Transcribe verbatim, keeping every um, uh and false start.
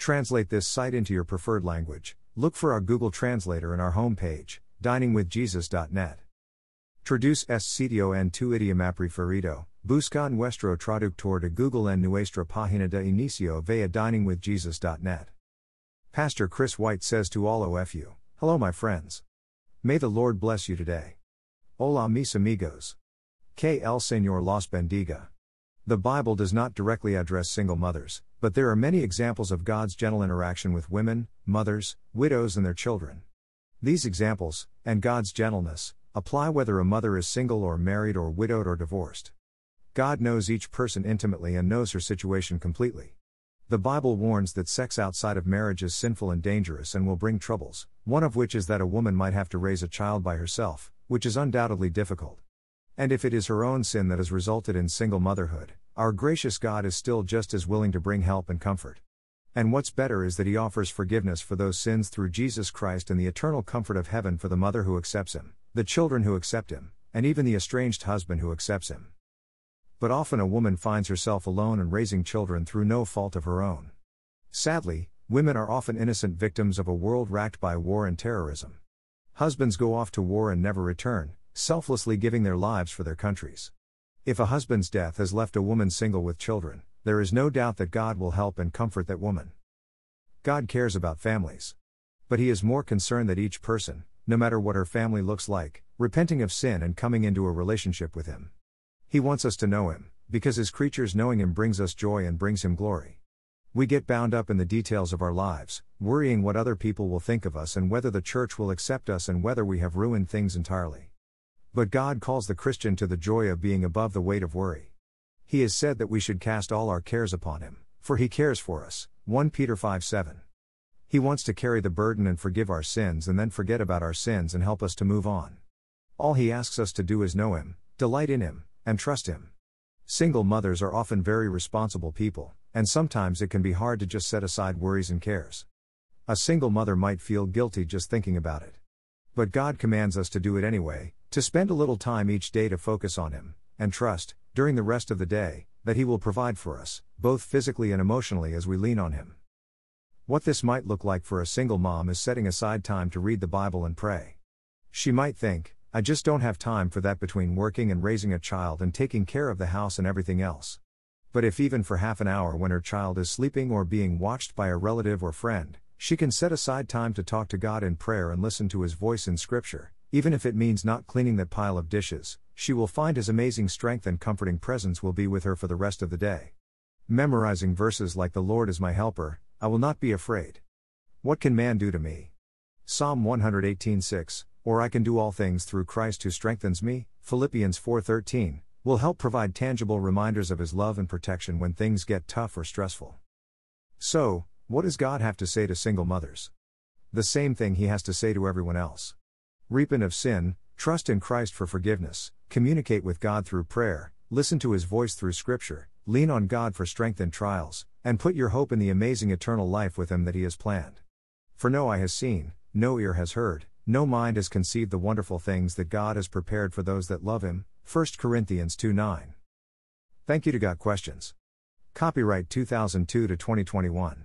Translate this site into your preferred language. Look for our Google Translator in our homepage, dining with jesus dot net. Traduce este sitio en tu idioma preferido. Busca nuestro traductor de Google en nuestra página de inicio via dining with jesus dot net. Pastor Chris White says to all of you, hello my friends. May the Lord bless you today. Hola mis amigos. Que el Señor los bendiga. The Bible does not directly address single mothers, but there are many examples of God's gentle interaction with women, mothers, widows and their children. These examples, and God's gentleness, apply whether a mother is single or married or widowed or divorced. God knows each person intimately and knows her situation completely. The Bible warns that sex outside of marriage is sinful and dangerous and will bring troubles, one of which is that a woman might have to raise a child by herself, which is undoubtedly difficult. And if it is her own sin that has resulted in single motherhood, our gracious God is still just as willing to bring help and comfort. And what's better is that He offers forgiveness for those sins through Jesus Christ and the eternal comfort of heaven for the mother who accepts Him, the children who accept Him, and even the estranged husband who accepts Him. But often a woman finds herself alone and raising children through no fault of her own. Sadly, women are often innocent victims of a world racked by war and terrorism. Husbands go off to war and never return, selflessly giving their lives for their countries. If a husband's death has left a woman single with children, there is no doubt that God will help and comfort that woman. God cares about families. But He is more concerned that each person, no matter what her family looks like, repenting of sin and coming into a relationship with Him. He wants us to know Him, because His creatures knowing Him brings us joy and brings Him glory. We get bound up in the details of our lives, worrying what other people will think of us and whether the church will accept us and whether we have ruined things entirely. But God calls the Christian to the joy of being above the weight of worry. He has said that we should cast all our cares upon Him, for He cares for us, First Peter five seven. He wants to carry the burden and forgive our sins and then forget about our sins and help us to move on. All He asks us to do is know Him, delight in Him, and trust Him. Single mothers are often very responsible people, and sometimes it can be hard to just set aside worries and cares. A single mother might feel guilty just thinking about it. But God commands us to do it anyway, to spend a little time each day to focus on Him, and trust, during the rest of the day, that He will provide for us, both physically and emotionally as we lean on Him. What this might look like for a single mom is setting aside time to read the Bible and pray. She might think, I just don't have time for that between working and raising a child and taking care of the house and everything else. But if even for half an hour when her child is sleeping or being watched by a relative or friend, she can set aside time to talk to God in prayer and listen to His voice in Scripture, even if it means not cleaning that pile of dishes, she will find His amazing strength and comforting presence will be with her for the rest of the day. Memorizing verses like the Lord is my helper, I will not be afraid. What can man do to me? Psalm one eighteen six, or I can do all things through Christ who strengthens me, Philippians four thirteen, will help provide tangible reminders of His love and protection when things get tough or stressful. So, what does God have to say to single mothers? The same thing He has to say to everyone else. Repent of sin, trust in Christ for forgiveness, communicate with God through prayer, listen to His voice through Scripture, lean on God for strength in trials, and put your hope in the amazing eternal life with Him that He has planned. For no eye has seen, no ear has heard, no mind has conceived the wonderful things that God has prepared for those that love Him, First Corinthians two nine. Thank you to GotQuestions. Copyright two thousand two to twenty twenty-one.